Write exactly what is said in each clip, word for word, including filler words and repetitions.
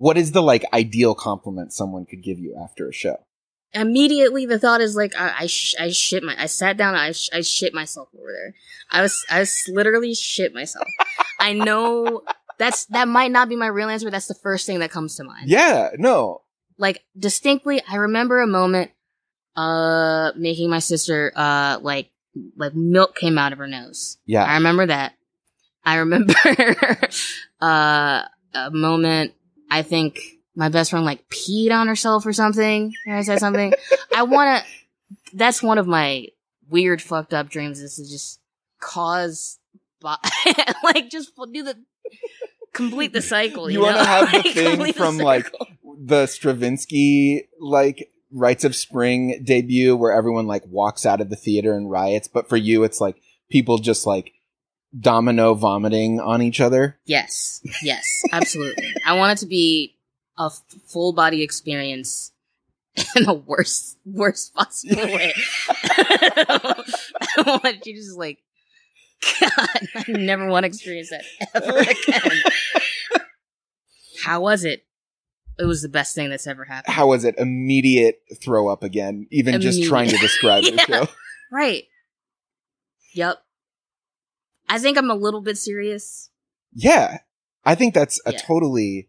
what is the like ideal compliment someone could give you after a show? Immediately, the thought is like, I I, sh- I shit my. I sat down. And I sh- I shit myself over there. I was I was literally shit myself. I know that's that might not be my real answer, but that's the first thing that comes to mind. Yeah, no. Like distinctly, I remember a moment, uh, making my sister, uh, like like milk came out of her nose. Yeah, I remember that. I remember uh a moment. I think. My best friend, like, peed on herself or something. And I said something. I want to... That's one of my weird, fucked up dreams is to just cause... Bo- like, just do the... Complete the cycle, you, you know? You want to have like, the thing from, the like, the Stravinsky, like, Rites of Spring debut where everyone, like, walks out of the theater and riots. But for you, it's, like, people just, like, domino vomiting on each other. Yes. Yes. Absolutely. I want it to be... A f- full body experience in the worst, worst possible way. I want you to just like, God, I never want to experience that ever again. How was it? It was the best thing that's ever happened. How was it? Immediate throw up again, even Immediate. Just trying to describe yeah, the show. Right. Yep. I think I'm a little bit serious. Yeah. I think that's a yeah. totally...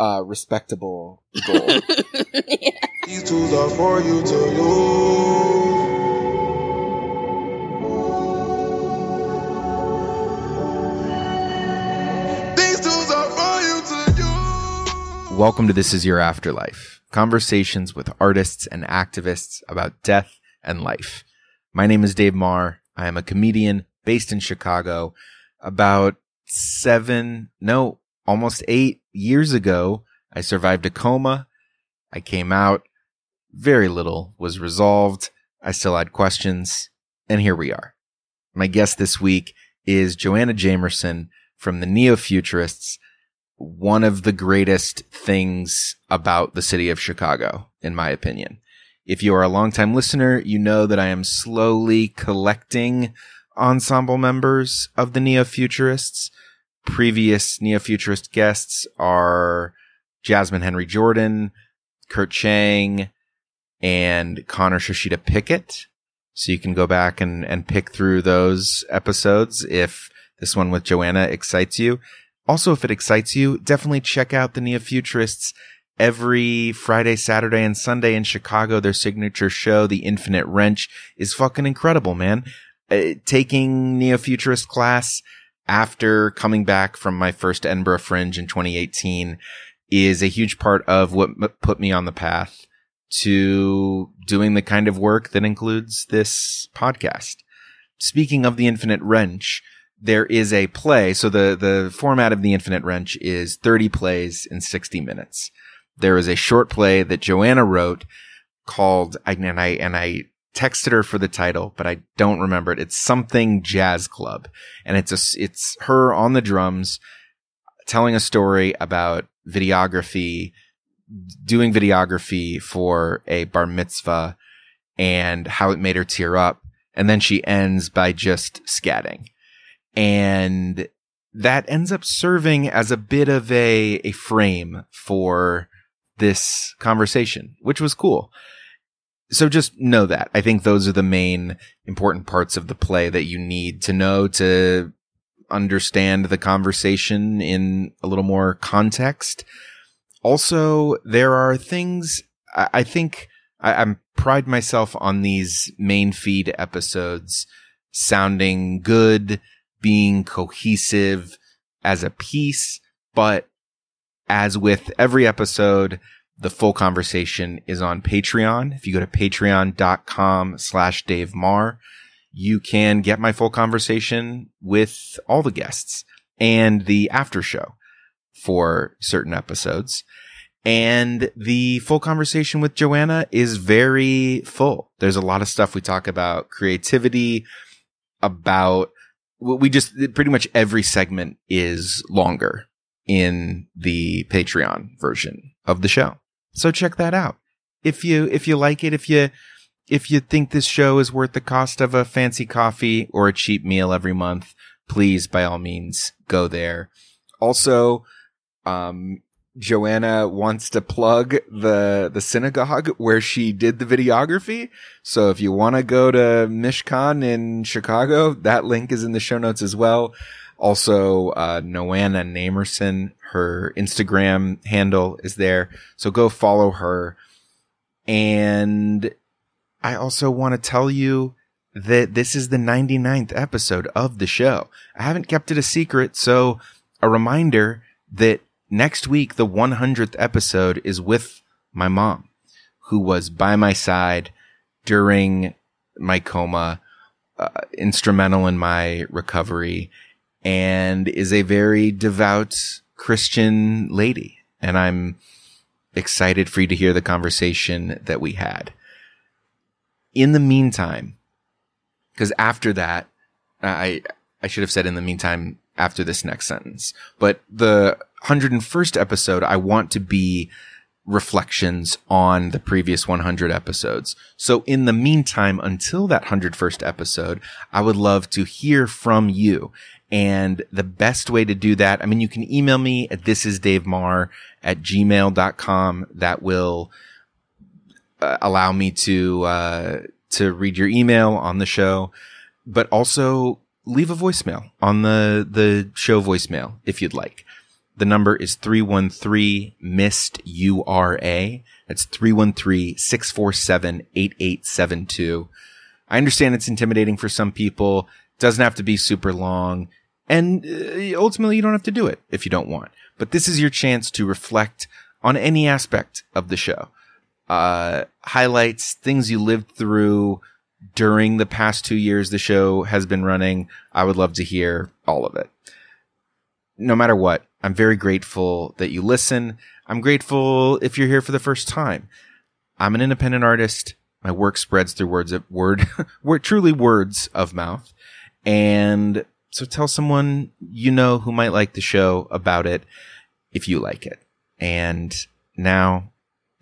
Uh, respectable goal. Yeah. These tools are for you to use. These tools are for you to use. Welcome to This Is Your Afterlife, conversations with artists and activists about death and life. My name is Dave Marr. I am a comedian based in Chicago. About seven, no, almost eight years ago, I survived a coma. I came out. Very little was resolved. I still had questions. And here we are. My guest this week is Joanna Jamerson from the Neo-Futurists, one of the greatest things about the city of Chicago, in my opinion. If you are a longtime listener, you know that I am slowly collecting ensemble members of the Neo-Futurists. Previous Neo-Futurist guests are Jasmine Henry Jordan, Kurt Chang, and Connor Shoshida Pickett. So you can go back and, and pick through those episodes if this one with Joanna excites you. Also, if it excites you, definitely check out the Neo-Futurists every Friday, Saturday, and Sunday in Chicago. Their signature show, The Infinite Wrench, is fucking incredible, man. Uh, taking Neo-Futurist class... after coming back from my first Edinburgh Fringe in twenty eighteen is a huge part of what m- put me on the path to doing the kind of work that includes this podcast. Speaking of The Infinite Wrench, there is a play. So the, the format of The Infinite Wrench is thirty plays in sixty minutes. There is a short play that Joanna wrote called, and I, and I, texted her for the title, but I don't remember it. It's something Jazz Club. And it's a, it's her on the drums telling a story about videography, doing videography for a bar mitzvah and how it made her tear up. And then she ends by just scatting. And that ends up serving as a bit of a, a frame for this conversation, which was cool. So just know that. I think those are the main important parts of the play that you need to know to understand the conversation in a little more context. Also, there are things I, I think I I'm pride myself on these main feed episodes sounding good, being cohesive as a piece, but as with every episode, the full conversation is on Patreon. If you go to patreon.com slash Dave Marr, you can get my full conversation with all the guests and the after show for certain episodes. And the full conversation with Joanna is very full. There's a lot of stuff we talk about creativity, about we just pretty much every segment is longer in the Patreon version of the show. So check that out. If you, if you like it, if you, if you think this show is worth the cost of a fancy coffee or a cheap meal every month, please, by all means, go there. Also, um, Joanna wants to plug the the synagogue where she did the videography. So if you want to go to Mishkan in Chicago, that link is in the show notes as well. Also, uh Joanna Jamerson, her Instagram handle is there. So go follow her. And I also want to tell you that this is the ninety-ninth episode of the show. I haven't kept it a secret, so a reminder that next week, the one hundredth episode is with my mom, who was by my side during my coma, uh, instrumental in my recovery, and is a very devout Christian lady. And I'm excited for you to hear the conversation that we had. In the meantime, because after that, I, I should have said in the meantime, after this next sentence, but the one hundred first episode, I want to be reflections on the previous one hundred episodes. So in the meantime, until that one hundred first episode, I would love to hear from you. And the best way to do that, I mean, you can email me at this is dave marr at gmail dot com. That will uh, allow me to, uh, to read your email on the show, but also leave a voicemail on the, the show voicemail if you'd like. The number is three one three M I S T U R A. That's three one three, six four seven, eight eight seven two. I understand it's intimidating for some people. It doesn't have to be super long. And ultimately, you don't have to do it if you don't want. But this is your chance to reflect on any aspect of the show. Uh, highlights, things you lived through during the past two years the show has been running. I would love to hear all of it. No matter what, I'm very grateful that you listen. I'm grateful if you're here for the first time. I'm an independent artist. My work spreads through words of word, word, truly words of mouth. And so tell someone you know who might like the show about it if you like it. And now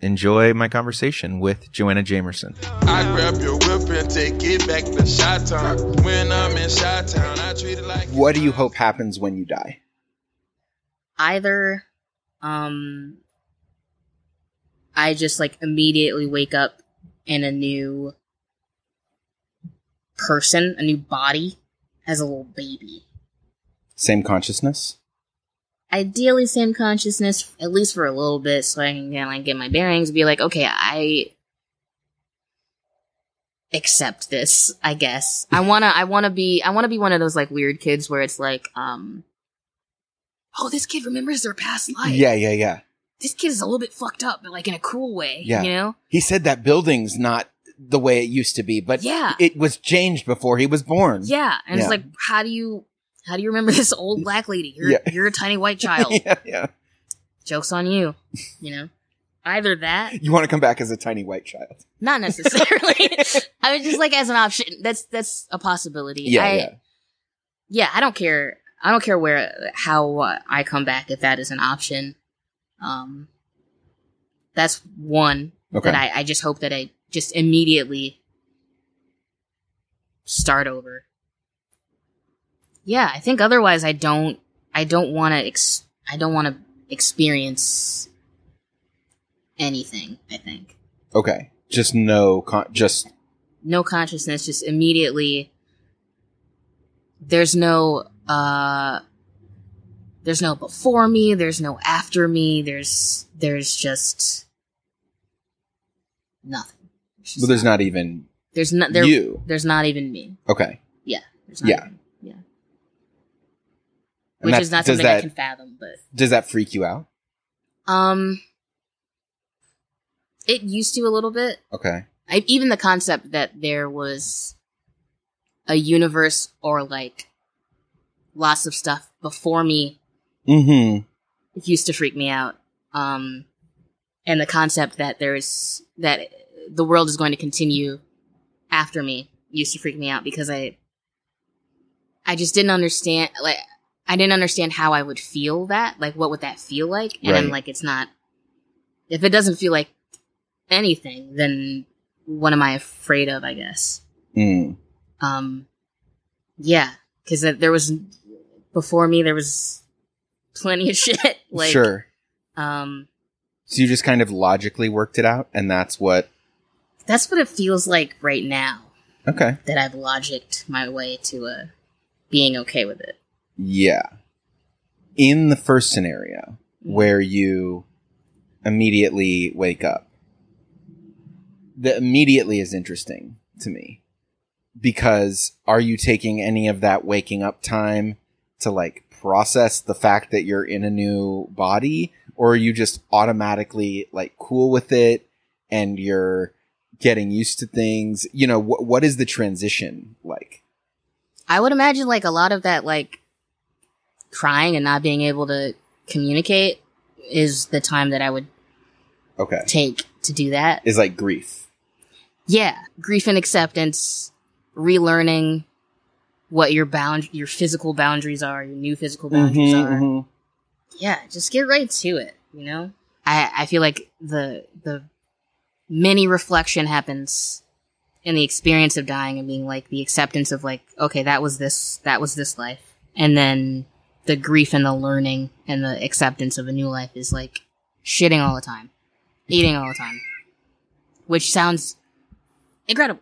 enjoy my conversation with Joanna Jamerson. I grab your whip and take it back to Chi-Town. When I'm in Chi-Town, I treat it like... What do you hope happens when you die? Either um, I just, like, immediately wake up in a new person, a new body, as a little baby. Same consciousness? Ideally same consciousness, at least for a little bit, so I can kind of, like, get my bearings and be like, okay, I accept this, I guess. I want to I wanna be I wanna be one of those, like, weird kids where it's like... um. Oh, this kid remembers their past life. Yeah, yeah, yeah. This kid is a little bit fucked up, but like in a cool way, yeah. You know? He said that building's not the way it used to be, but yeah. It was changed before he was born. Yeah, and yeah. It's like, how do you how do you remember this old black lady? You're, yeah. you're a tiny white child. yeah, yeah. Joke's on you, you know? Either that. You want to come back as a tiny white child. Not necessarily. I mean, just like as an option. That's that's a possibility. Yeah, I, yeah. Yeah, I don't care. I don't care where, how uh, I come back if that is an option. Um, that's one okay. that I, I just hope that I just immediately start over. Yeah, I think otherwise I don't. I don't want to. Ex- I don't want to experience anything. I think. Okay, just no. Con- just no consciousness. Just immediately. There's no. Uh, there's no before me, there's no after me, there's there's just nothing. There's just well, there's nothing. Not even there's not there, you. There's not even me. Okay. Yeah. There's not yeah. Even, yeah. Which that, is not something that, I can fathom. But does that freak you out? Um, it used to a little bit. Okay. I, even the concept that there was a universe or like. Lots of stuff before me. Mm-hmm. It used to freak me out. Um, and the concept that there is that the world is going to continue after me used to freak me out because I, I just didn't understand. Like I didn't understand how I would feel that. Like what would that feel like? And right. I'm like, it's not. If it doesn't feel like anything, then what am I afraid of? I guess. Mm. Um. Yeah. Because there was, before me, there was plenty of shit. Like, sure. Um, so you just kind of logically worked it out, and that's what... That's what it feels like right now. Okay. That I've logicked my way to uh, being okay with it. Yeah. In the first scenario, where you immediately wake up, the immediately is interesting to me. Because are you taking any of that waking up time to, like, process the fact that you're in a new body? Or are you just automatically, like, cool with it and you're getting used to things? You know, wh- what is the transition like? I would imagine, like, a lot of that, like, crying and not being able to communicate is the time that I would okay. take to do that. Is, like, grief. Yeah. Grief and acceptance, relearning what your bound your physical boundaries are, your new physical boundaries mm-hmm, are. Mm-hmm. Yeah, just get right to it, you know? I, I feel like the the mini reflection happens in the experience of dying and being like the acceptance of like, okay, that was this that was this life. And then the grief and the learning and the acceptance of a new life is like shitting all the time. Eating all the time. Which sounds incredible.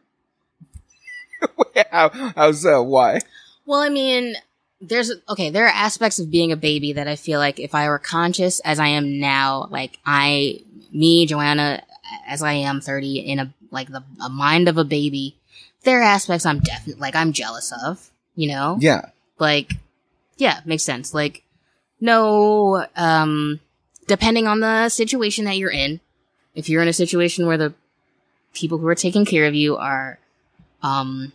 how, how so? Why? Well, I mean, there's, okay, there are aspects of being a baby that I feel like if I were conscious as I am now, like I, me, Joanna, as I am thirty in a, like the a mind of a baby, there are aspects I'm definitely, like I'm jealous of, you know? Yeah. Like, yeah, makes sense. Like, no, um, depending on the situation that you're in, if you're in a situation where the people who are taking care of you are, Um,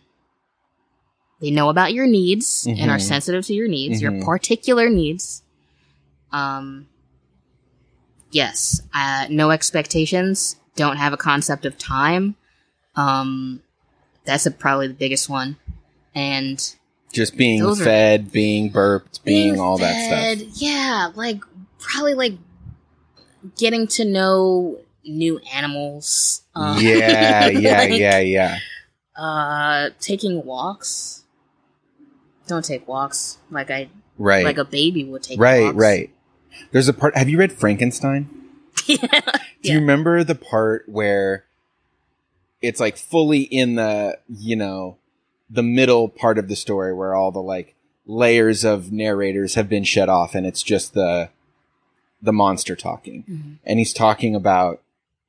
they know about your needs mm-hmm. and are sensitive to your needs, mm-hmm. your particular needs. Um, yes, uh, no expectations. Don't have a concept of time. Um, that's a, probably the biggest one. And just being fed, are, being burped, being, being all fed, that stuff. Yeah, like probably like getting to know new animals. Um, yeah, yeah, like, yeah, yeah. Uh, taking walks. Don't take walks like I, right. like a baby would take right, walks. Right, right. There's a part, have you read Frankenstein? yeah. Do yeah. you remember the part where it's like fully in the, you know, the middle part of the story where all the like layers of narrators have been shut off and it's just the, the monster talking. Mm-hmm. And he's talking about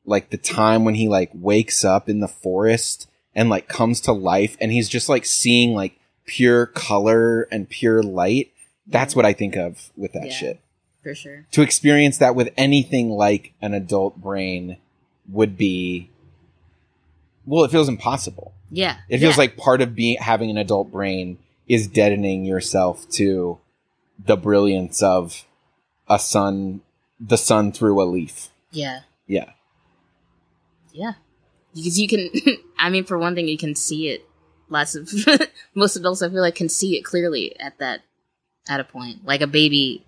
like the time when he like wakes up in the forest and like comes to life and he's just like seeing like pure color and pure light. That's what I think of with that yeah, shit. For sure. To experience that with anything like an adult brain would be, well, it feels impossible. Yeah. It feels yeah. like part of being, having an adult brain is deadening yourself to the brilliance of a sun, the sun through a leaf. Yeah. Yeah. Yeah. Because you can, I mean, for one thing, you can see it. Lots of, most adults, I feel like, can see it clearly at that, at a point. Like a baby,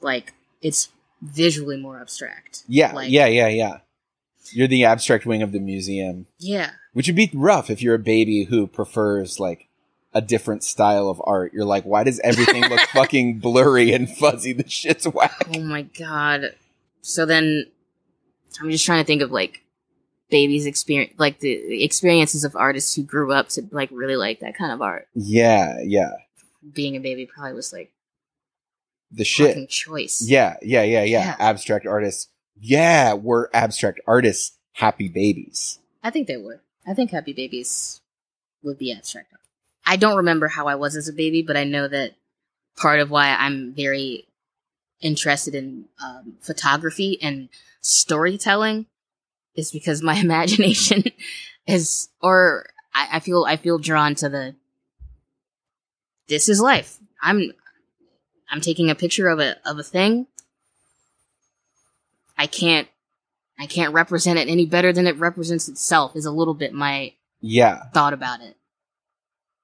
like, it's visually more abstract. Yeah, like, yeah, yeah, yeah. You're the abstract wing of the museum. Yeah. Which would be rough if you're a baby who prefers, like, a different style of art. You're like, why does everything look fucking blurry and fuzzy? This shit's whack. Oh my God. So then, I'm just trying to think of, like, babies experience like the experiences of artists who grew up to like really like that kind of art. Yeah, yeah. Being a baby probably was like the shit choice. Yeah, yeah, yeah, yeah, yeah. Abstract artists. Yeah, were abstract artists happy babies? I think they were. I think happy babies would be abstract art. I don't remember how I was as a baby, but I know that part of why I'm very interested in um, photography and storytelling is because my imagination is, or I, I feel, I feel drawn to the, this is life. I'm, I'm taking a picture of a, of a thing. I can't, I can't represent it any better than it represents itself is a little bit my yeah thought about it.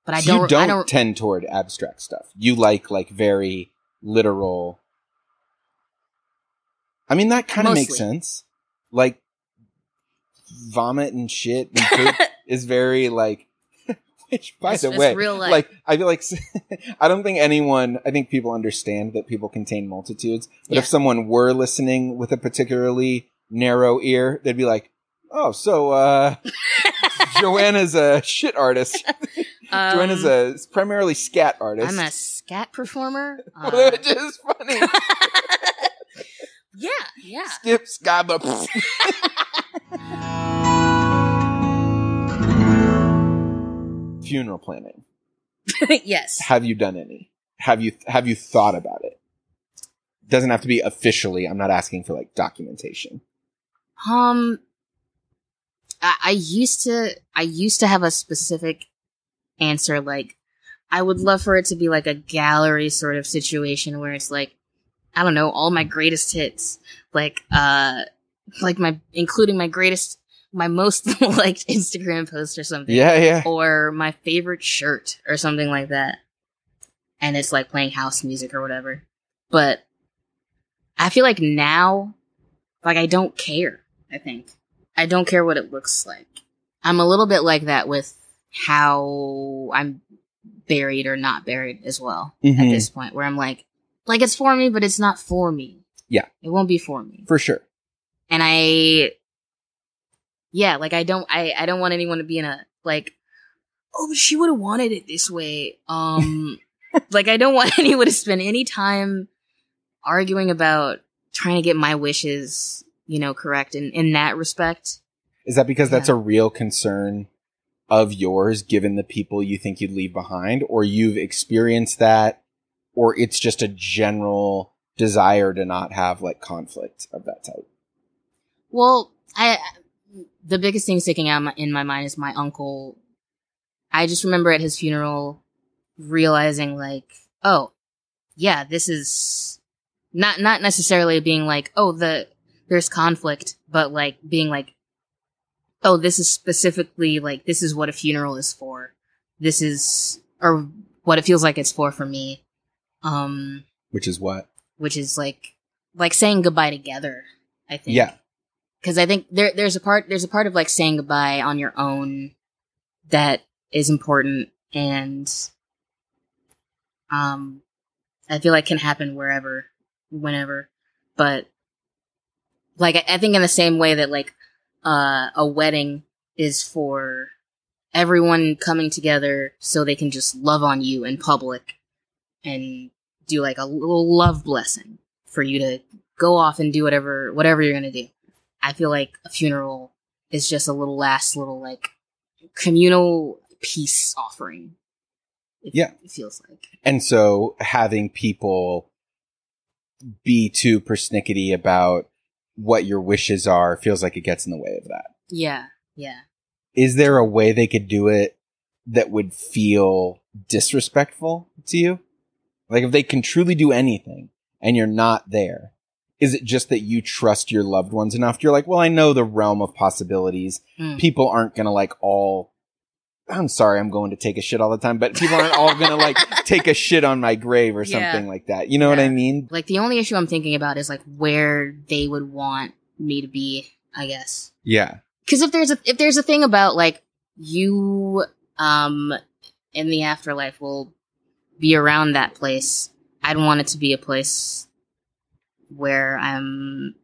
But I don't, you don't, I don't tend toward abstract stuff. You like, like very literal. I mean, that kind of makes sense. Like, vomit and shit and poop is very like Which, by it's the way, real life. Like, I feel like, I don't think anyone, I think people understand that people contain multitudes. But yeah. if someone were listening with a particularly narrow ear, they'd be like, oh, so uh, Joanna's a shit artist. um, Joanna's a primarily scat artist. I'm a scat performer. Um, well, which is funny. yeah, yeah. Skip, scabba. Funeral planning. Yes. Have you done any? Have you have you thought about it? Doesn't have to be officially. I'm not asking for like documentation. Um, I, I used to I used to have a specific answer. Like, I would love for it to be like a gallery sort of situation where it's like, I don't know, all my greatest hits, like uh, like my including my greatest. my most liked Instagram post or something. Yeah, yeah. Or my favorite shirt or something like that. And it's like playing house music or whatever. But I feel like now, like I don't care, I think. I don't care what it looks like. I'm a little bit like that with how I'm buried or not buried as well mm-hmm. at this point, where I'm like, like it's for me, but it's not for me. Yeah. It won't be for me. For sure. And I... Yeah, like I don't, I, I don't want anyone to be in a like, oh, but she would have wanted it this way. Um, like I don't want anyone to spend any time arguing about trying to get my wishes, you know, correct in, in that respect. Is that because yeah. that's a real concern of yours, given the people you think you'd leave behind, or you've experienced that, or it's just a general desire to not have like conflict of that type? Well, I. The biggest thing sticking out in my mind is my uncle. I just remember at his funeral realizing like, oh, yeah, this is not not necessarily being like, oh, the there's conflict, but like being like, oh, this is specifically like this is what a funeral is for. This is or what it feels like it's for for me. Um, which is what? Which is like like saying goodbye together, I think. Yeah. Because I think there, there's a part, there's a part of like saying goodbye on your own that is important, and um, I feel like can happen wherever, whenever. But like, I, I think in the same way that like uh, a wedding is for everyone coming together so they can just love on you in public and do like a little love blessing for you to go off and do whatever, whatever you're gonna do. I feel like a funeral is just a little last little like communal peace offering. It, yeah. It feels like. And so having people be too persnickety about what your wishes are feels like it gets in the way of that. Yeah. Yeah. Is there a way they could do it that would feel disrespectful to you? Like if they can truly do anything and you're not there. Is it just that you trust your loved ones enough? You're like, well, I know the realm of possibilities. Mm. People aren't going to like all, I'm sorry, I'm going to take a shit all the time, but people aren't all going to like take a shit on my grave or yeah. something like that. You know yeah. what I mean? Like the only issue I'm thinking about is like where they would want me to be, I guess. Yeah. Cause if there's a, if there's a thing about like you, um, in the afterlife will be around that place. I'd want it to be a place where I'm,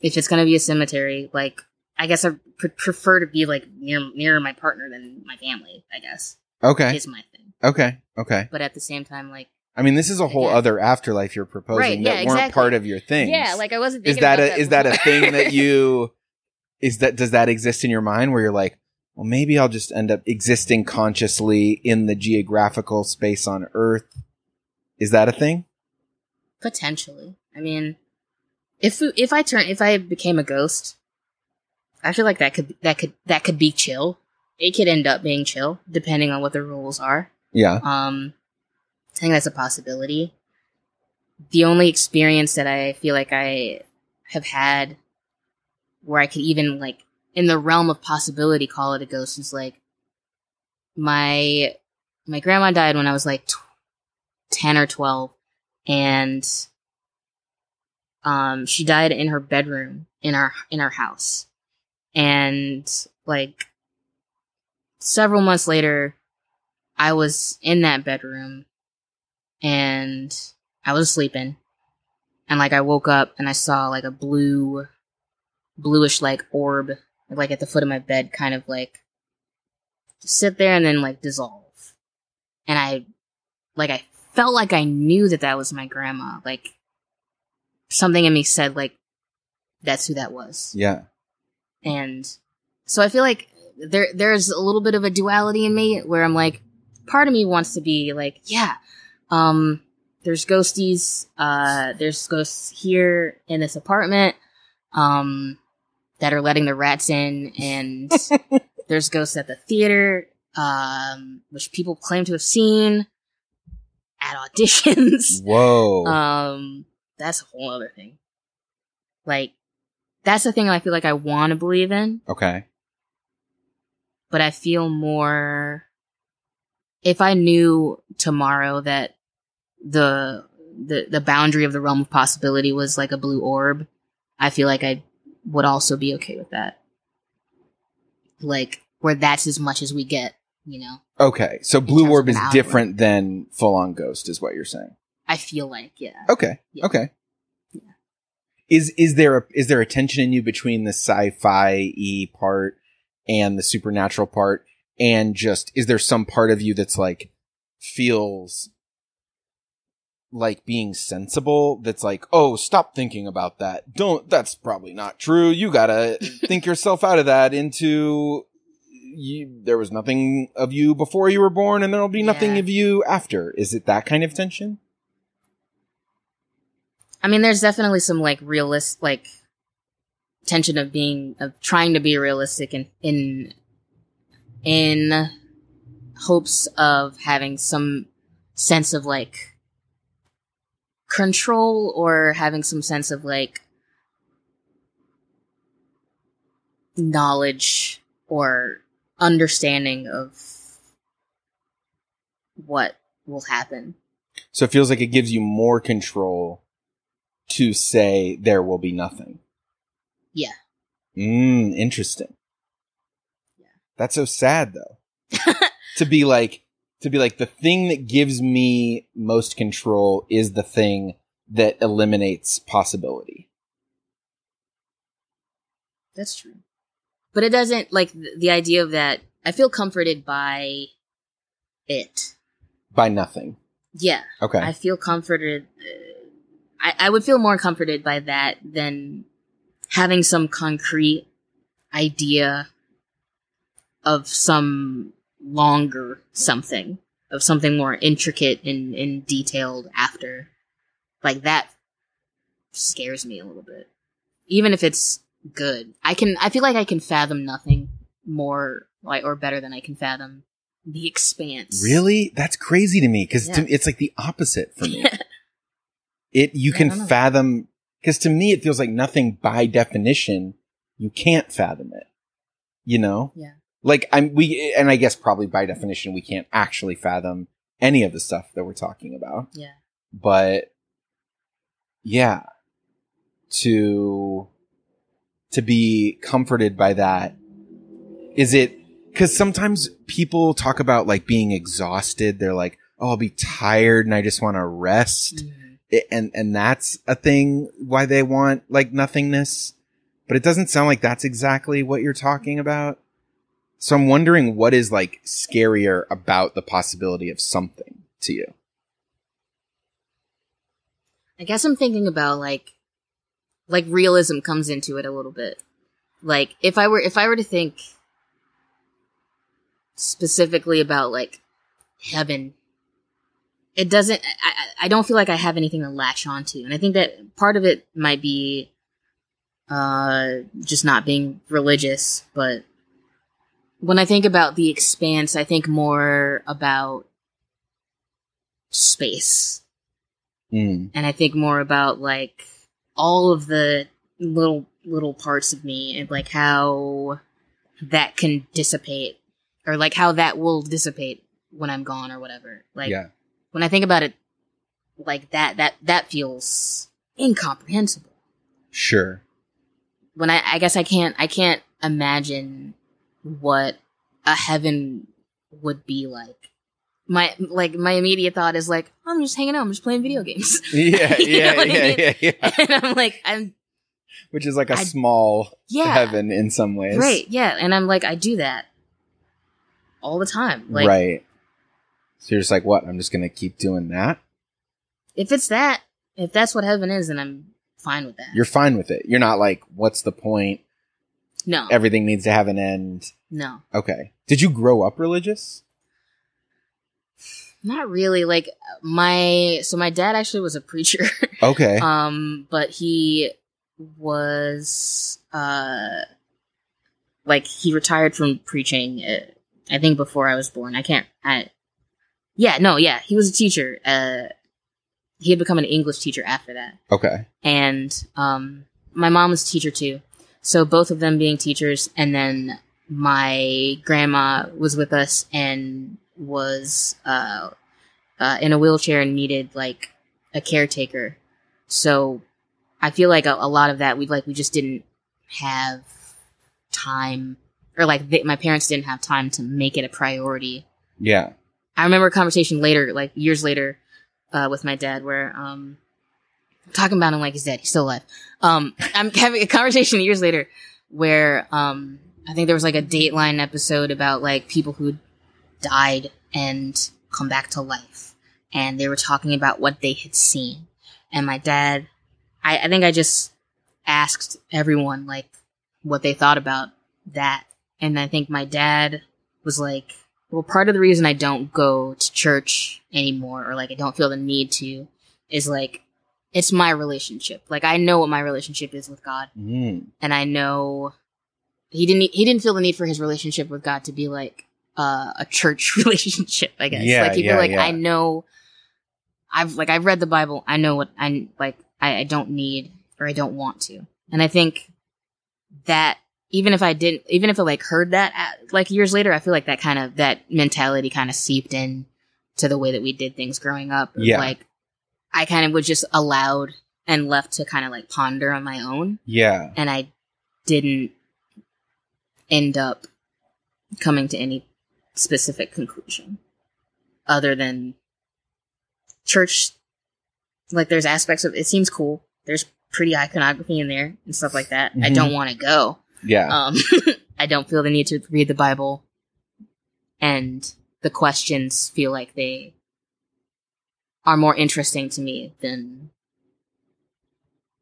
if it's going to be a cemetery, like, I guess I pr- prefer to be, like, near nearer my partner than my family, I guess. Okay. Is my thing. Okay, okay. But at the same time, like... I mean, this is a whole again. other afterlife you're proposing right, yeah, that exactly. weren't part of your things. Yeah, like, I wasn't thinking is that about a, that. Is that a thing that you... Is that Does that exist in your mind where you're like, well, maybe I'll just end up existing consciously in the geographical space on Earth? Is that a thing? Potentially. I mean, if if I turn if I became a ghost, I feel like that could that could that could be chill. It could end up being chill, depending on what the rules are. Yeah. Um, I think that's a possibility. The only experience that I feel like I have had where I could even like in the realm of possibility call it a ghost is like my my grandma died when I was like ten or twelve. And um, she died in her bedroom in our in our house, and like several months later, I was in that bedroom and I was sleeping. And like I woke up and I saw like a blue, bluish like orb, like at the foot of my bed, kind of like sit there and then like dissolve. And I, like I felt like I knew that that was my grandma. Like something in me said like, that's who that was. Yeah. And so I feel like there there's a little bit of a duality in me where I'm like, part of me wants to be like, yeah, um, there's ghosties, uh, there's ghosts here in this apartment, um, that are letting the rats in, and there's ghosts at the theater, um, which people claim to have seen at auditions. Whoa. Um, that's a whole other thing. Like, that's the thing I feel like I want to believe in. Okay. But I feel more, if I knew tomorrow that the the the boundary of the realm of possibility was like a blue orb, I feel like I would also be okay with that. Like, where that's as much as we get, you know? Okay, so blue orb is different than full-on ghost is what you're saying. I feel like, yeah. Okay, yeah. Okay. Yeah. Is is there a, is there a tension in you between the sci-fi-y part and the supernatural part, and just, is there some part of you that's like, feels like being sensible, that's like, oh, stop thinking about that, don't, that's probably not true, you gotta think yourself out of that into, you, there was nothing of you before you were born, and there'll be nothing yeah. of you after. Is it that kind of tension? I mean, there's definitely some, like, realist, like, tension of being, of trying to be realistic and in, in, in hopes of having some sense of like control, or having some sense of like knowledge or understanding of what will happen. So it feels like it gives you more control to say there will be nothing. Yeah. Mm, interesting. Yeah. That's so sad, though. to be like, to be like, the thing that gives me most control is the thing that eliminates possibility. That's true. But it doesn't, like, the idea of that, I feel comforted by it. By nothing. Yeah. Okay. I feel comforted. I, I would feel more comforted by that than having some concrete idea of some longer something, of something more intricate and, and detailed after. Like, that scares me a little bit. Even if it's good. I can, I feel like I can fathom nothing more, like, or better than I can fathom the expanse. Really? That's crazy to me, because yeah. it's like the opposite for me. it You yeah, can fathom... Because to me, it feels like nothing by definition, you can't fathom it, you know? Yeah. Like, I'm, we, and I guess probably by definition, we can't actually fathom any of the stuff that we're talking about. Yeah. But, yeah, to, to be comforted by that, is it, because sometimes people talk about, like, being exhausted. They're like, oh, I'll be tired and I just want to rest. Mm-hmm. It, and and that's a thing why they want, like, nothingness. But it doesn't sound like that's exactly what you're talking about. So I'm wondering what is, like, scarier about the possibility of something to you. I guess I'm thinking about, like, like realism comes into it a little bit. Like, if I were if I were to think specifically about, like, heaven, it doesn't, I, I don't feel like I have anything to latch onto. And I think that part of it might be uh, just not being religious. But when I think about the expanse, I think more about space. Mm. And I think more about, like, all of the little, little parts of me, and, like, how that can dissipate, or, like, how that will dissipate when I'm gone or whatever. Like, yeah. When I think about it like that, that, that feels incomprehensible. Sure. When I, I guess I can't, I can't imagine what a heaven would be like. My like my immediate thought is like, oh, I'm just hanging out, I'm just playing video games. Yeah, yeah, yeah, I mean? yeah, yeah. And I'm like, I'm, which is like a I, small yeah, heaven in some ways, right? Yeah, and I'm like, I do that all the time, like, right? So you're just like, what? I'm just gonna keep doing that. If it's that, if that's what heaven is, then I'm fine with that. You're fine with it. You're not like, what's the point? No, everything needs to have an end. No. Okay. Did you grow up religious? Not really. Like my, so my dad actually was a preacher. Okay. um, but he was, uh, like he retired from preaching. Uh, I think before I was born. I can't. I, yeah, no, yeah. He was a teacher. Uh, he had become an English teacher after that. Okay. And um, my mom was a teacher too. So both of them being teachers, and then my grandma was with us and was uh, uh, in a wheelchair and needed like a caretaker. So I feel like a, a lot of that we like we just didn't have time, or like they, my parents didn't have time to make it a priority. Yeah, I remember a conversation later, like years later, uh, with my dad where um, I'm talking about him like he's dead, he's still alive. Um, I'm having a conversation years later where um, I think there was like a Dateline episode about like people who died and come back to life, and they were talking about what they had seen, and my dad I, I think I just asked everyone like what they thought about that, and I think my dad was like, well, part of the reason I don't go to church anymore, or like I don't feel the need to, is like it's my relationship, like I know what my relationship is with God. Mm. And I know he didn't he didn't feel the need for his relationship with God to be like Uh, a church relationship, I guess. Yeah, like if yeah, you're like, yeah. I know, I've like I've read the Bible. I know what I like. I, I don't need, or I don't want to. And I think that even if I didn't, even if I like heard that like years later, I feel like that kind of that mentality kind of seeped in to the way that we did things growing up. Yeah. Like I kind of was just allowed and left to kind of like ponder on my own. Yeah. And I didn't end up coming to any specific conclusion other than church. Like there's aspects of it seems cool, there's pretty iconography in there and stuff like that. Mm-hmm. I don't want to go. Yeah. um I don't feel the need to read the Bible, and the questions feel like they are more interesting to me than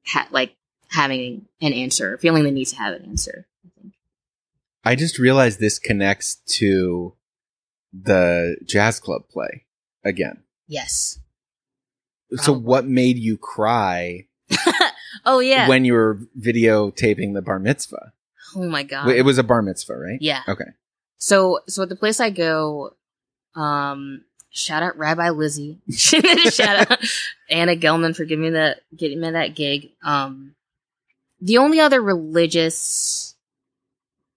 ha- like having an answer, feeling the need to have an answer. I just realized this connects to the jazz club play again. Yes. Probably. So what made you cry? Oh, yeah. When you were videotaping the bar mitzvah. Oh, my God. It was a bar mitzvah, right? Yeah. Okay. So so at the place I go, um, shout out Rabbi Lizzie. Shout out Anna Gelman for giving me that, getting me that gig. Um, the only other religious...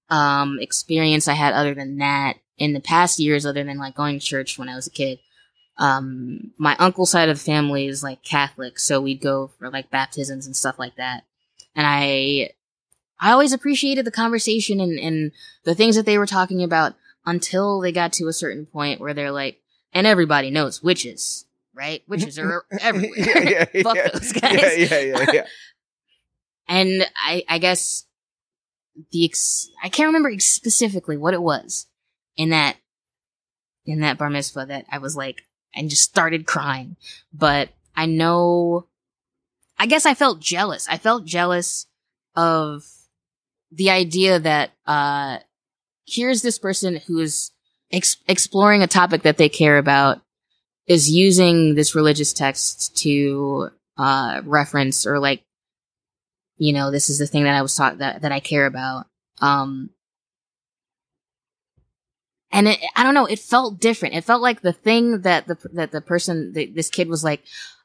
Um, experience I had other than that in the past years, other than like going to church when I was a kid. Um, my uncle's side of the family is like Catholic, so we'd go for like baptisms and stuff like that. And I, I always appreciated the conversation and, and the things that they were talking about until they got to a certain point where they're like, and everybody knows witches, right? Witches are everywhere. Yeah, yeah, Fuck yeah. those guys. Yeah, yeah, yeah, yeah. And I, I guess, The ex- I can't remember ex- specifically what it was in that in that bar mitzvah that I was like, and just started crying. But I know, I guess I felt jealous. I felt jealous of the idea that uh, here's this person who is ex- exploring a topic that they care about, is using this religious text to uh, reference or like, you know, this is the thing that I was taught that, that I care about. Um, and it, I don't know, it felt different. It felt like the thing that the, that the person, the, this kid was like,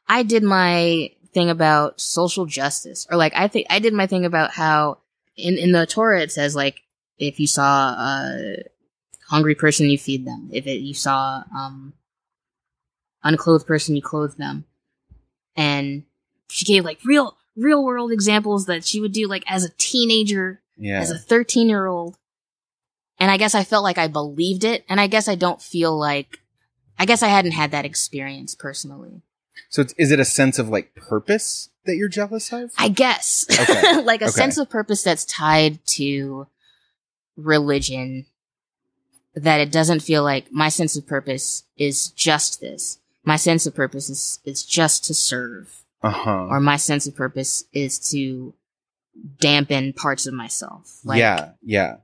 I did my thing about social justice, or like, I think I did my thing about how in, in the Torah, it says like, if you saw a hungry person, you feed them. If it, you saw, um, unclothed person, you clothe them. And she gave like real, real world examples that she would do like as a teenager, yeah. as a thirteen year old. And I guess I felt like I believed it. And I guess I don't feel like, I guess I hadn't had that experience personally. So it's, is it a sense of like purpose that you're jealous of? I guess. Okay. like a okay. sense of purpose that's tied to religion, that it doesn't feel like my sense of purpose is just this. My sense of purpose is, is just to serve. Uh-huh. Or my sense of purpose is to dampen parts of myself. Like, yeah, yeah.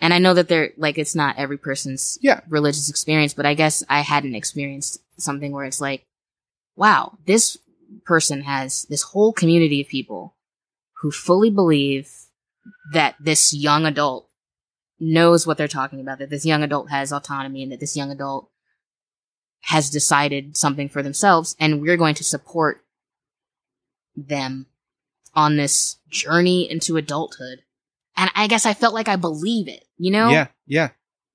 And I know that they're like, it's not every person's yeah. religious experience, but I guess I hadn't experienced something where it's like, wow, this person has this whole community of people who fully believe that this young adult knows what they're talking about, that this young adult has autonomy, and that this young adult has decided something for themselves, and we're going to support them on this journey into adulthood. And I guess I felt like I believe it, you know? Yeah, yeah.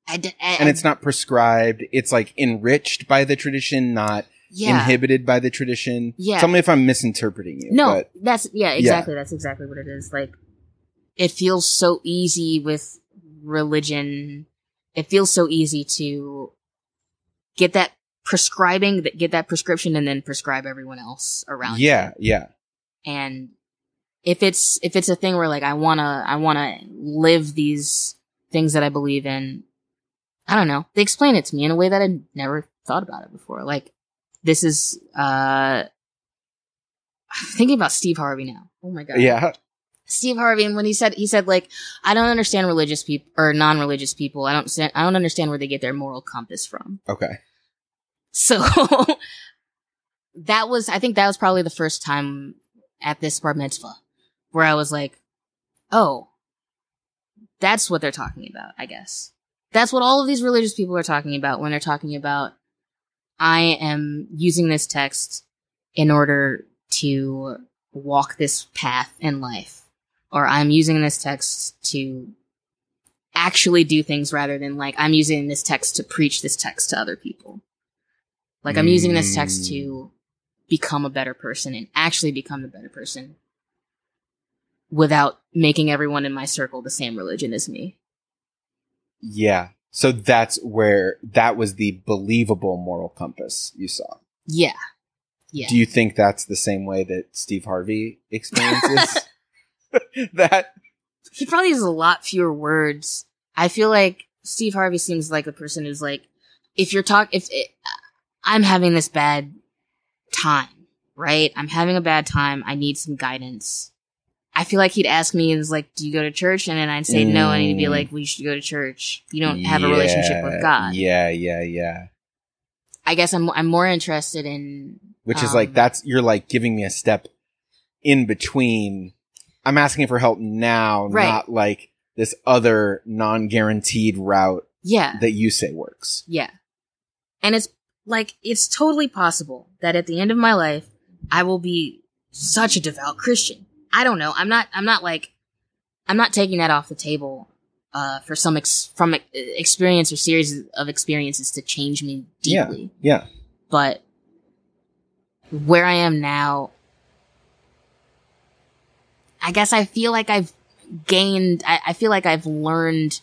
I d- I, and it's not prescribed. It's like enriched by the tradition, not yeah. inhibited by the tradition. Yeah. Tell me if I'm misinterpreting you. No, but that's, yeah, exactly. Yeah. That's exactly what it is. Like, it feels so easy with religion. It feels so easy to get that prescribing, get that prescription, and then prescribe everyone else around yeah, you. Yeah, yeah. And if it's if it's a thing where like I wanna I wanna live these things that I believe in, I don't know. They explain it to me in a way that I'd never thought about it before. Like, this is uh I'm thinking about Steve Harvey now. Oh my god. Yeah. Steve Harvey, and when he said he said like, I don't understand religious people or non-religious people. I don't I don't understand where they get their moral compass from. Okay. So that was I think that was probably the first time at this bar mitzvah where I was like, oh, that's what they're talking about, I guess. That's what all of these religious people are talking about when they're talking about, I am using this text in order to walk this path in life. Or I'm using this text to actually do things rather than like, I'm using this text to preach this text to other people. Like, I'm mm. using this text to become a better person and actually become the better person without making everyone in my circle the same religion as me. Yeah. So that's where that was the believable moral compass you saw. Yeah. Yeah. Do you think that's the same way that Steve Harvey experiences that? He probably has a lot fewer words. I feel like Steve Harvey seems like the person who's like, if you're talk, if it, I'm having this bad time, right? I'm having a bad time. I need some guidance. I feel like he'd ask me and was like, do you go to church? And then I'd say mm. no, and he'd be like, well, you should go to church. You don't have yeah. a relationship with God. Yeah, yeah, yeah. I guess I'm I'm more interested in... Which um, is like, that's you're like giving me a step in between. I'm asking for help now, right. Not like this other non-guaranteed route yeah. that you say works. Yeah. And it's like, it's totally possible that at the end of my life, I will be such a devout Christian. I don't know. I'm not, I'm not like, I'm not taking that off the table, uh, for some ex- from ex- experience or series of experiences to change me deeply. Yeah, yeah. But where I am now, I guess I feel like I've gained, I, I feel like I've learned.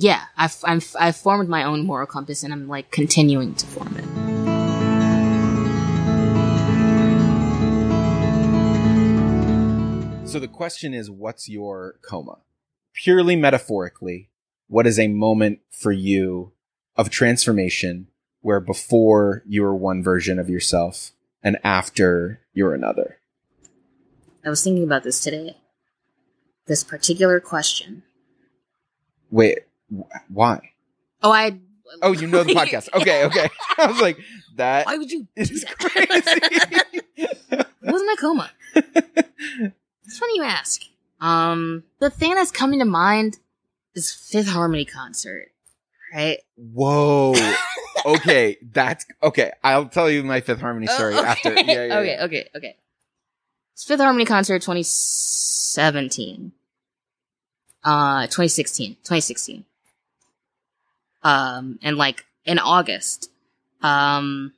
Yeah, I've, I've, I've formed my own moral compass, and I'm like continuing to form it. So the question is, what's your coma? Purely metaphorically, what is a moment for you of transformation where before you were one version of yourself and after you're another? I was thinking about this today. This particular question. Wait, why? Oh, I... Oh, you know the podcast. Okay, okay. I was like, that... Why would you is that? Crazy. What was my coma? It's funny you ask. Um, the thing that's coming to mind is Fifth Harmony concert, right? Whoa. Okay, that's okay. I'll tell you my Fifth Harmony story uh, okay. after. Yeah, yeah, okay, yeah. okay, okay. It's Fifth Harmony concert twenty seventeen, uh, twenty sixteen, twenty sixteen, um, and like in August. Um,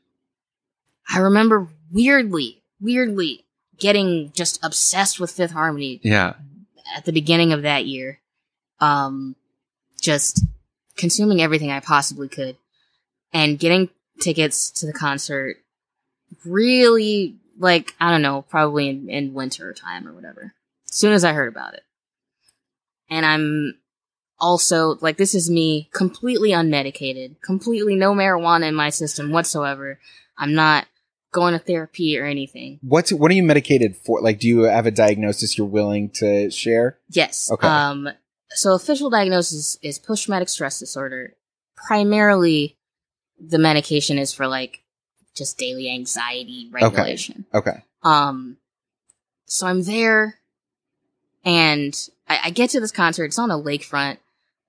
I remember weirdly, weirdly. getting just obsessed with Fifth Harmony yeah. at the beginning of that year. Um, just consuming everything I possibly could and getting tickets to the concert really, like, I don't know, probably in, in winter time or whatever, as soon as I heard about it. And I'm also, like, this is me completely unmedicated, completely no marijuana in my system whatsoever. I'm not going to therapy or anything. What's, what are you medicated for? Like, do you have a diagnosis you're willing to share? Yes. Okay. Um, so official diagnosis is post-traumatic stress disorder. Primarily, the medication is for, like, just daily anxiety regulation. Okay. Okay. Um, so I'm there, and I, I get to this concert. It's on a lakefront.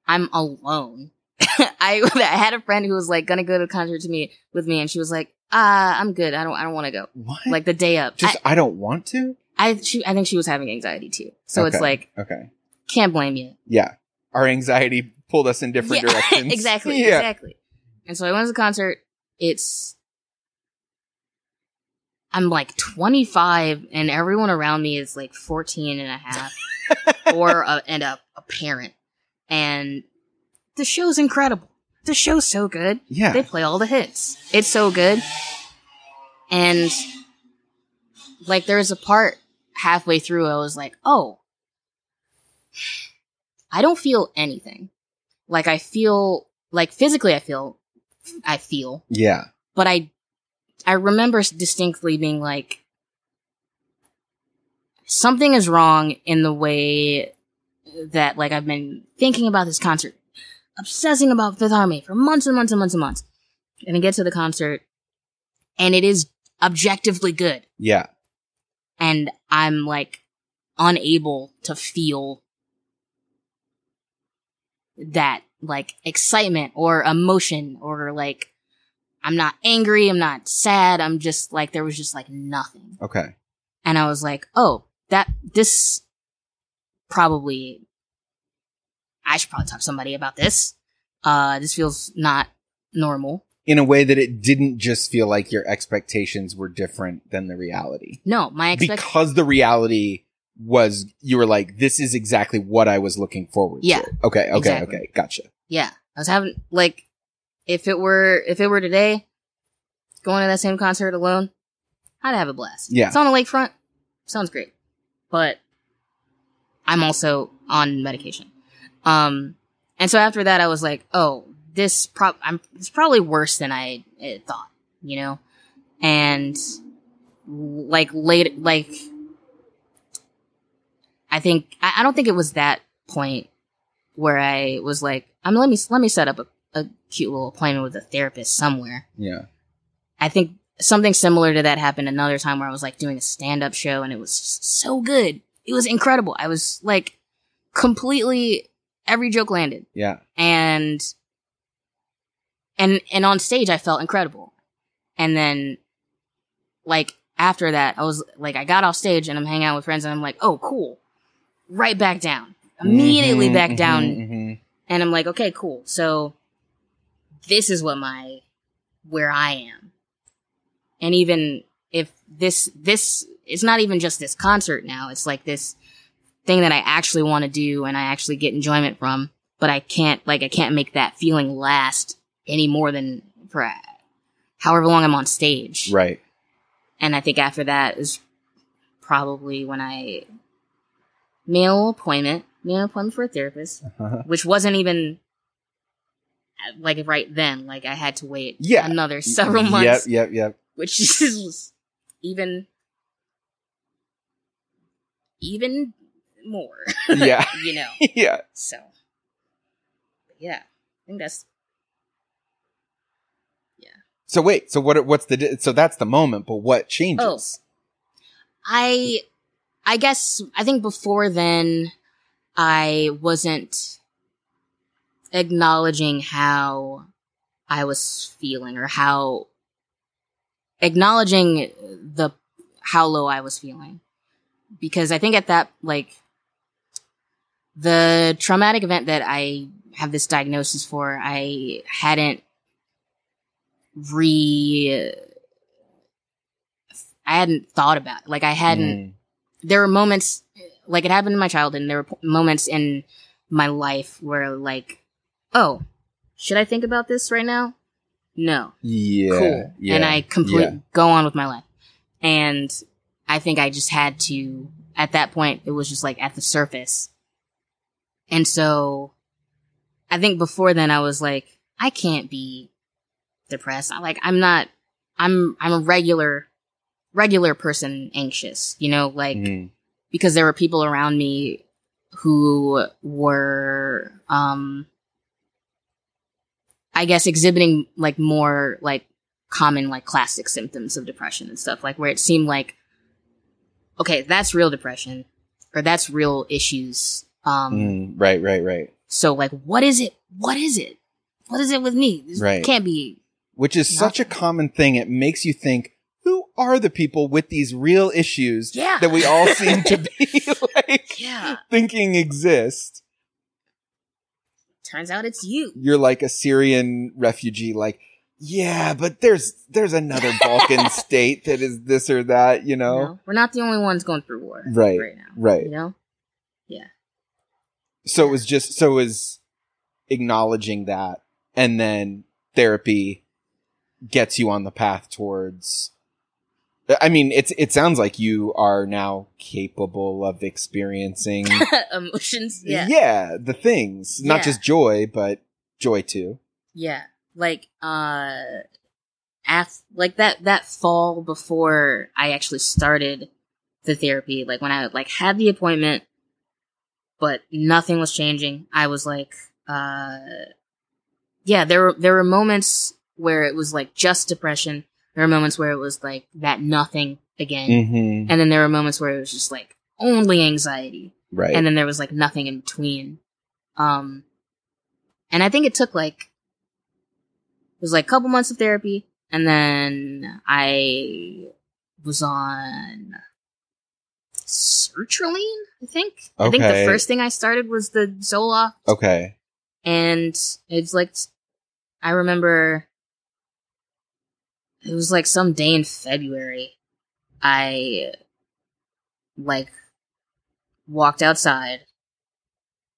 I'm alone. I, I had a friend who was like gonna go to the concert to me with me, and she was like, "Ah, uh, I'm good. I don't. I don't want to go." What? Like the day up. Just I, I don't want to. I she. I think she was having anxiety too. So okay. It's like okay. Can't blame you. Yeah, our anxiety pulled us in different yeah. directions. Exactly. Yeah. Exactly. And so I went to the concert. It's. I'm like twenty-five and everyone around me is like fourteen and a half or a, and a, a parent. And the show's incredible. The show's so good. Yeah. They play all the hits. It's so good. And like there's a part halfway through I was like, oh, I don't feel anything. Like I feel, like physically I feel, I feel. Yeah. But I I remember distinctly being like, something is wrong in the way that, like, I've been thinking about this concert, obsessing about Fifth Harmony for months and months and months and months. And I get to the concert, and it is objectively good. Yeah. And I'm, like, unable to feel that, like, excitement or emotion or, like, I'm not angry. I'm not sad. I'm just like, there was just like nothing. Okay. And I was like, oh, that, this probably, I should probably talk to somebody about this. Uh, this feels not normal. In a way that it didn't just feel like your expectations were different than the reality. No, my expectations. Because the reality was, you were like, this is exactly what I was looking forward yeah, to. Okay. Okay. Exactly. Okay. Gotcha. Yeah. I was having like, If it were if it were today, going to that same concert alone, I'd have a blast. Yeah. It's on a lakefront. Sounds great. But I'm also on medication. Um, and so after that, I was like, oh, this prob- I'm, it's probably worse than I uh, thought, you know? And like later, like, I think, I, I don't think it was that point where I was like, I'm let me, let me set up a a cute little appointment with a therapist somewhere. Yeah. I think something similar to that happened another time where I was like doing a stand-up show and it was so good. It was incredible. I was like completely, every joke landed. Yeah. And, and, and on stage I felt incredible. And then like after that, I was like, I got off stage and I'm hanging out with friends and I'm like, oh, cool. Right back down. Immediately mm-hmm, back mm-hmm, down. Mm-hmm. And I'm like, okay, cool. So this is what my, where I am. And even if this, this, it's not even just this concert now. It's like this thing that I actually want to do and I actually get enjoyment from, but I can't, like, I can't make that feeling last any more than for however long I'm on stage. Right. And I think after that is probably when I made an appointment, made an appointment for a therapist, uh-huh. which wasn't even, like right then, like I had to wait yeah. another several months. Yep, yep, yep. Which is even, even more. Yeah, you know. Yeah. So, yeah, I think that's. Yeah. So wait. So what? What's the? So that's the moment. But what changes? Oh, I, I guess I think before then, I wasn't acknowledging how I was feeling or how acknowledging the, how low I was feeling. Because I think at that, like the traumatic event that I have this diagnosis for, I hadn't re, I hadn't thought about it. Like I hadn't, mm. there were moments, like it happened in my childhood and there were moments in my life where like, oh, should I think about this right now? No. Yeah. Cool. Yeah, and I complete yeah. go on with my life. And I think I just had to, at that point, it was just like at the surface. And so I think before then I was like, I can't be depressed. Like I'm not, I'm, I'm a regular, regular person anxious, you know, like mm-hmm. because there were people around me who were, um, I guess exhibiting like more like common, like classic symptoms of depression and stuff, like where it seemed like, okay, that's real depression or that's real issues. Um, mm, right, right, right. So like, what is it? What is it? What is it with me? This right. can't be. Which is such a common thing. It makes you think, who are the people with these real issues yeah. that we all seem to be like yeah. thinking exist? Turns out it's you. You're like a Syrian refugee, like, yeah, but there's there's another Balkan state that is this or that, you know? You know? We're not the only ones going through war right, right now. Right. You know? Yeah. So yeah. it was just, so it was acknowledging that, and then therapy gets you on the path towards, I mean, it's it sounds like you are now capable of experiencing emotions. Yeah. Yeah, the things. Not yeah. just joy, but joy too. Yeah. Like uh af- like that that fall before I actually started the therapy, like when I like had the appointment but nothing was changing, I was like uh yeah, there were there were moments where it was like just depression. There were moments where it was like that nothing again. Mm-hmm. And then there were moments where it was just like only anxiety. Right. And then there was like nothing in between. Um, and I think it took like, it was like a couple months of therapy. And then I was on Sertraline, I think. Okay. I think the first thing I started was the Zoloft. Okay. And it's like, I remember... It was, like, some day in February, I, like, walked outside,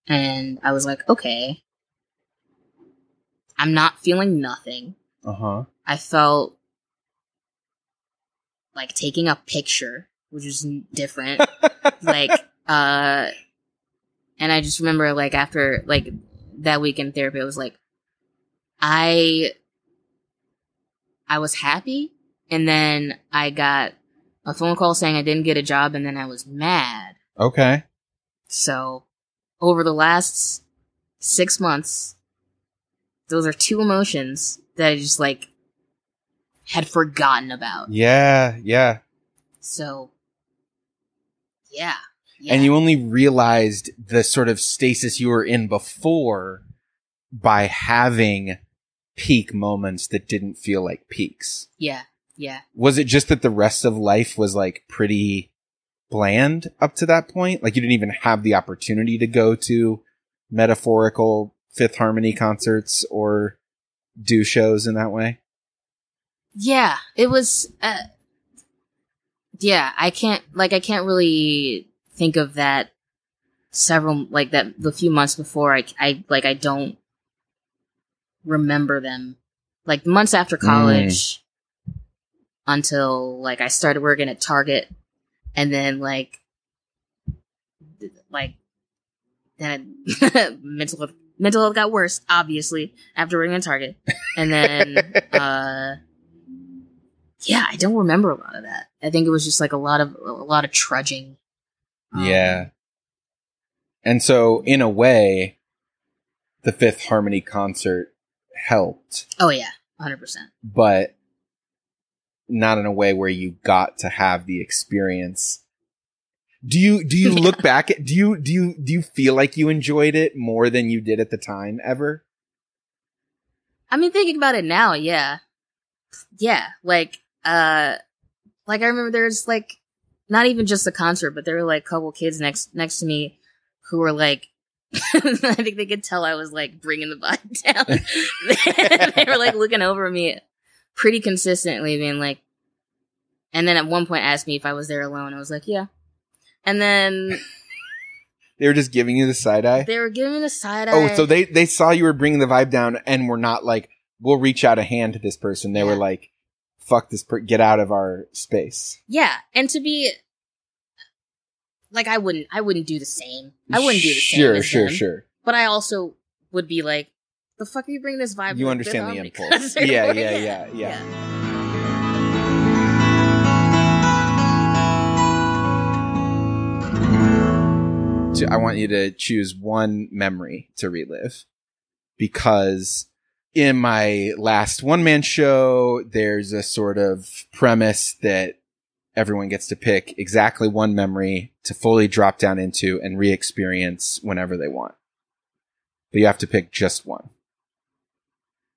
and I was like, okay, I'm not feeling nothing. Uh-huh. I felt like taking a picture, which is different. like, uh, and I just remember, like, after, like, that week in therapy, I was like, I... I was happy, and then I got a phone call saying I didn't get a job, and then I was mad. Okay. So, over the last six months, those are two emotions that I just, like, had forgotten about. Yeah, yeah. So, yeah. yeah. And you only realized the sort of stasis you were in before by having... peak moments that didn't feel like peaks. Yeah, yeah. Was it just that the rest of life was like pretty bland up to that point? Like you didn't even have the opportunity to go to metaphorical Fifth Harmony concerts or do shows in that way? Yeah, it was... Uh, yeah, I can't... Like I can't really think of that several... Like that the few months before, I, I like I don't remember them, like months after college mm. until like I started working at Target, and then like th- like then I, mental health, mental health got worse obviously after working at Target, and then uh yeah I don't remember a lot of that. I think it was just like a lot of a lot of trudging. Um, yeah, and so in a way, the Fifth Harmony concert helped. Oh yeah, one hundred percent. But not in a way where you got to have the experience. Do you do you yeah. look back at do you do you do you feel like you enjoyed it more than you did at the time ever? I mean, thinking about it now, yeah. Yeah, like uh like I remember there's like not even just the concert, but there were like a couple kids next next to me who were like I think they could tell I was like bringing the vibe down. They were like looking over me pretty consistently, being like, and then at one point asked me if I was there alone. I was like, yeah. And then They were just giving you the side eye? They were giving the side eye. Oh, so they, they saw you were bringing the vibe down and were not like, we'll reach out a hand to this person. They yeah. were like, fuck this, per- get out of our space. Yeah. And to be, like, I wouldn't, I wouldn't do the same. I wouldn't do the same. Sure, as sure, them. sure. But I also would be like, the fuck are you bringing this vibe? You understand the impulse. Yeah, yeah, yeah, yeah, yeah, yeah. To, I want you to choose one memory to relive, because in my last one-man show, there's a sort of premise that everyone gets to pick exactly one memory to fully drop down into and re-experience whenever they want. But you have to pick just one.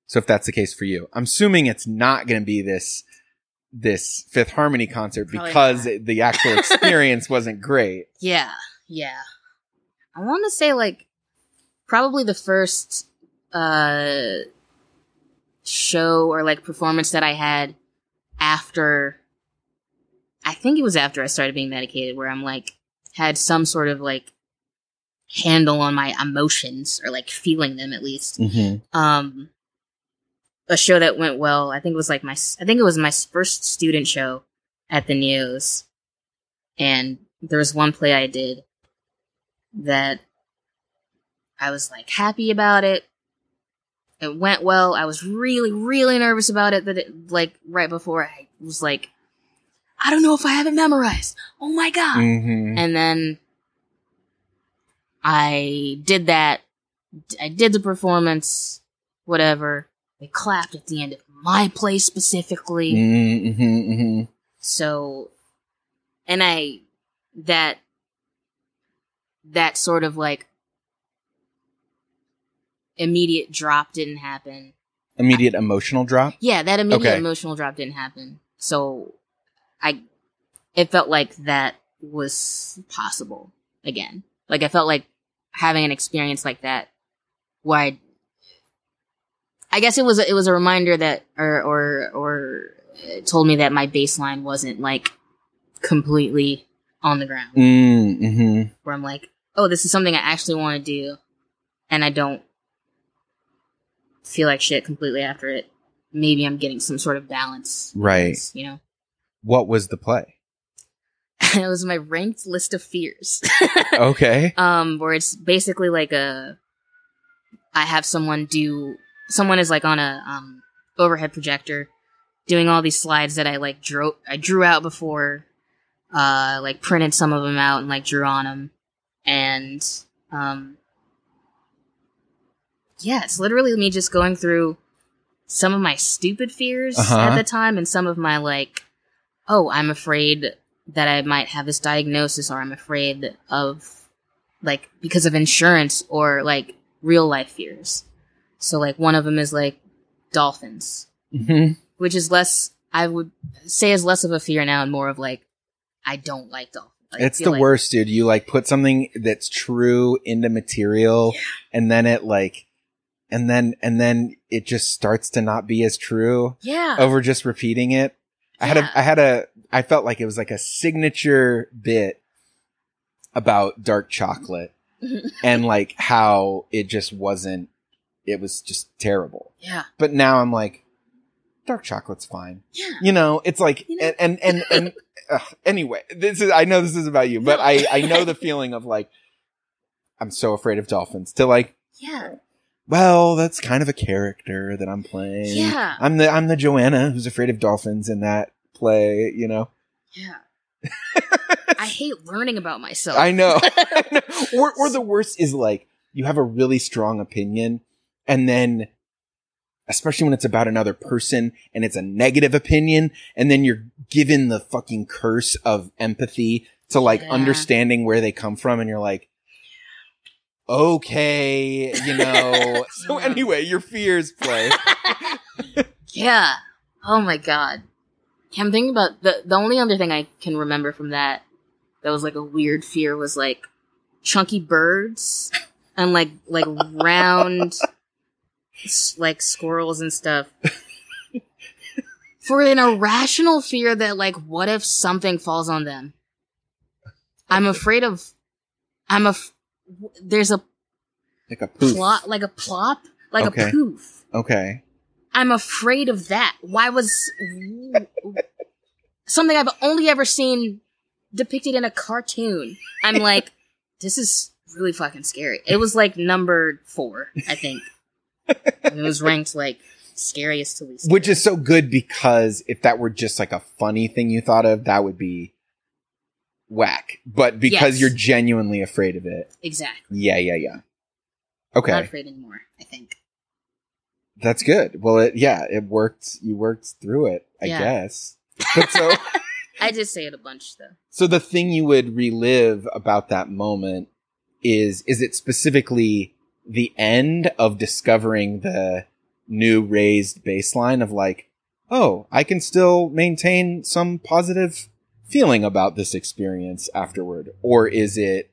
So if that's the case for you, I'm assuming it's not going to be this this Fifth Harmony concert. Probably because not. The actual experience wasn't great. Yeah, yeah. I want to say, like, probably the first uh, show or, like, performance that I had after, I think it was after I started being medicated, where I'm, like, had some sort of, like, handle on my emotions, or, like, feeling them, at least. Mm-hmm. Um, a show that went well, I think it was, like, my, I think it was my first student show at the Neos, and there was one play I did that I was, like, happy about it. It went well. I was really, really nervous about it. That it, like, right before, I was like, I don't know if I have it memorized. Oh my God. Mm-hmm. And then I did that. I did the performance, whatever. They clapped at the end of my play specifically. Mm-hmm, mm-hmm. So, and I, that, that sort of, like, immediate drop didn't happen. Immediate I, emotional drop? Yeah, that immediate okay. emotional drop didn't happen. So I, it felt like that was possible again. Like, I felt like having an experience like that where I, I guess it was, a, it was a reminder that, or, or, or it told me that my baseline wasn't, like, completely on the ground. Mm, mm-hmm. Where I'm like, oh, this is something I actually want to do, and I don't feel like shit completely after it. Maybe I'm getting some sort of balance. Right. Balance, you know? What was the play? It was my ranked list of fears. Okay. Um, where it's basically like a, I have someone do, someone is like on a um overhead projector doing all these slides that I like drew, I drew out before, uh, like printed some of them out and like drew on them. And, um, yeah, it's literally me just going through some of my stupid fears uh-huh. at the time, and some of my, like, oh, I'm afraid that I might have this diagnosis, or I'm afraid of, like, because of insurance, or, like, real life fears. So, like, one of them is, like, dolphins, mm-hmm. which is less, I would say is less of a fear now and more of, like, I don't like dolphins. Like, it's the like- worst, dude. You, like, put something that's true into material, yeah. and then it, like, and then, and then it just starts to not be as true. Yeah. Over just repeating it. Yeah. I had a, I had a, I felt like it was like a signature bit about dark chocolate and, like, how it just wasn't, it was just terrible. Yeah. But now I'm like, dark chocolate's fine. Yeah. You know, it's like, you know? and, and, and, and uh, anyway, this is, I know this is about you, but no. I, I know the feeling of, like, I'm so afraid of dolphins, to, like, yeah. well, that's kind of a character that I'm playing. Yeah. I'm the, I'm the Joanna who's afraid of dolphins in that play, you know? Yeah. I hate learning about myself. I know. I know. Or, or the worst is, like, you have a really strong opinion, and then, especially when it's about another person and it's a negative opinion, and then you're given the fucking curse of empathy to, like, yeah. understanding where they come from, and you're like, okay, you know. So yeah. anyway, your fears play. Yeah. Oh my God. I'm thinking about the the only other thing I can remember from that that was like a weird fear was like chunky birds and like like round like squirrels and stuff. For an irrational fear that, like, what if something falls on them? I'm afraid of, I'm af- there's a like a poof. plot, like a plop, like okay. a poof. Okay. I'm afraid of that. Why was something I've only ever seen depicted in a cartoon? I'm like, this is really fucking scary. It was like number four, I think. And it was ranked like scariest to least scary. Which is so good, because if that were just like a funny thing you thought of, that would be whack. But because yes. you're genuinely afraid of it. Exactly. Yeah, yeah, yeah. Okay. I'm not afraid anymore, I think. That's good. Well, it, yeah, it worked. You worked through it, I yeah. guess. But so I just say it a bunch, though. So the thing you would relive about that moment is, is it specifically the end of discovering the new raised baseline of like, oh, I can still maintain some positive feeling about this experience afterward? Or is it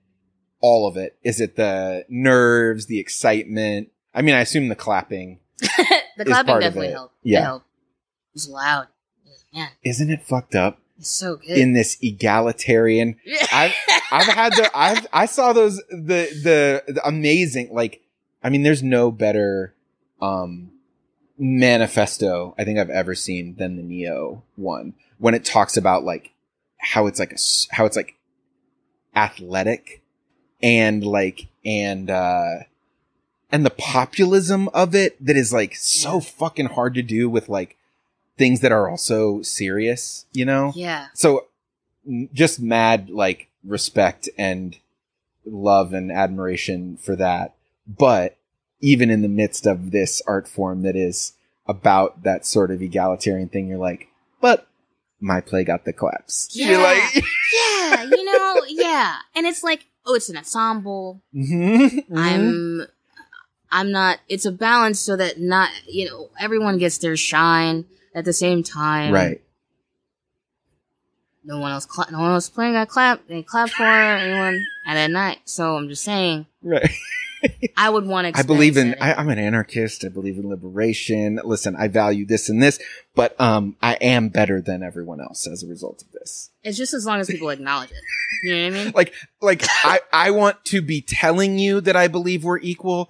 all of it? Is it the nerves, the excitement? I mean, I assume the clapping. The clapping definitely helped. Yeah. It helped. It was loud. Man. Isn't it fucked up? It's so good. In this egalitarian, I've, I've had the, I've, I saw those, the, the, the amazing, like, I mean, there's no better, um, manifesto I think I've ever seen than the Neo one, when it talks about like how it's like, a, how it's like athletic and like, and, uh, and the populism of it that is like so fucking hard to do with like things that are also serious, you know? Yeah. So just mad like respect and love and admiration for that. But even in the midst of this art form that is about that sort of egalitarian thing, you're like, but my play got the claps. Yeah. You're like, yeah, you know, yeah. And it's like, oh, it's an ensemble. Mm-hmm. Mm-hmm. I'm. I'm not, it's a balance so that not, you know, everyone gets their shine at the same time. Right. No one else, cla- no one else playing got clap, they clap for anyone at that night. So I'm just saying. Right. I would want to I believe in, I, I'm an anarchist. I believe in liberation. Listen, I value this and this, but um, I am better than everyone else as a result of this. It's just as long as people acknowledge it. You know what I mean? Like, like I, I want to be telling you that I believe we're equal,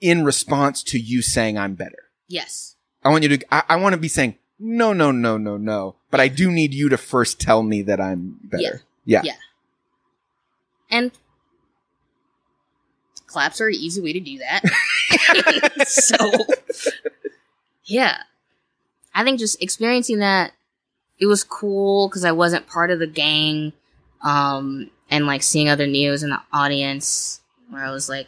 in response to you saying I'm better. Yes. I want you to, I, I want to be saying, no, no, no, no, no. But I do need you to first tell me that I'm better. Yeah. Yeah. Yeah. And claps are an easy way to do that. So, yeah. I think just experiencing that, it was cool because I wasn't part of the gang. Um, and like seeing other Neos in the audience where I was like,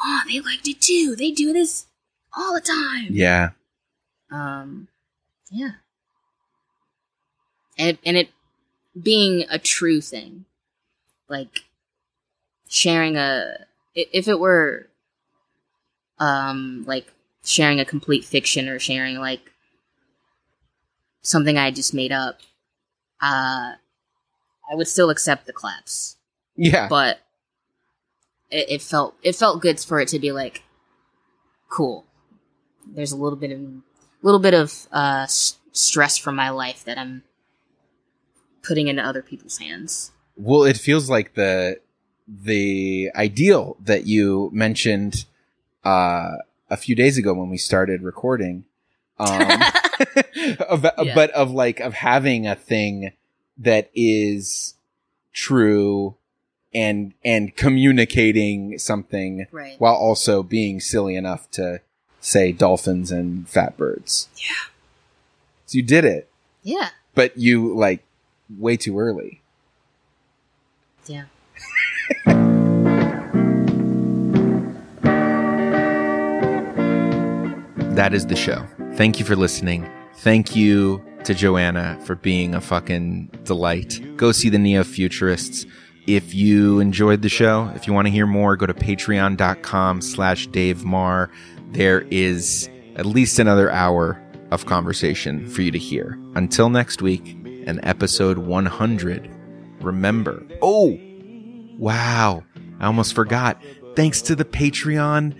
oh, they liked it too. They do this all the time. Yeah. Um, yeah. And it, and it being a true thing, like sharing a, if it were, um, like sharing a complete fiction or sharing like something I just made up, uh, I would still accept the claps. Yeah. But It, it felt it felt good for it to be like, cool. There's a little bit of little bit of uh, s- stress from my life that I'm putting into other people's hands. Well, it feels like the the ideal that you mentioned uh, a few days ago when we started recording, um, of, yeah. but of like of having a thing that is true. And and communicating something right. while also being silly enough to say dolphins and fat birds. Yeah. So you did it. Yeah. But you, like, way too early. Yeah. That is the show. Thank you for listening. Thank you to Joanna for being a fucking delight. Go see the Neo-Futurists. If you enjoyed the show, if you want to hear more, go to patreon.com slash Dave Marr. There is at least another hour of conversation for you to hear. Until next week and episode one hundred, remember. Oh, wow. I almost forgot. Thanks to the Patreon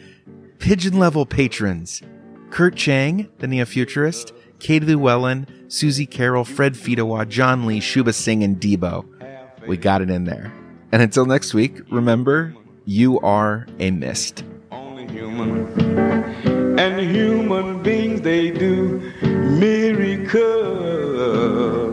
pigeon level patrons. Kurt Chang, the Neo-Futurist, Kate Llewellyn, Susie Carroll, Fred Fitowa, John Lee, Shuba Singh, and Debo. We got it in there. And until next week, remember, you are a mist. Only human. And human beings, they do miracles.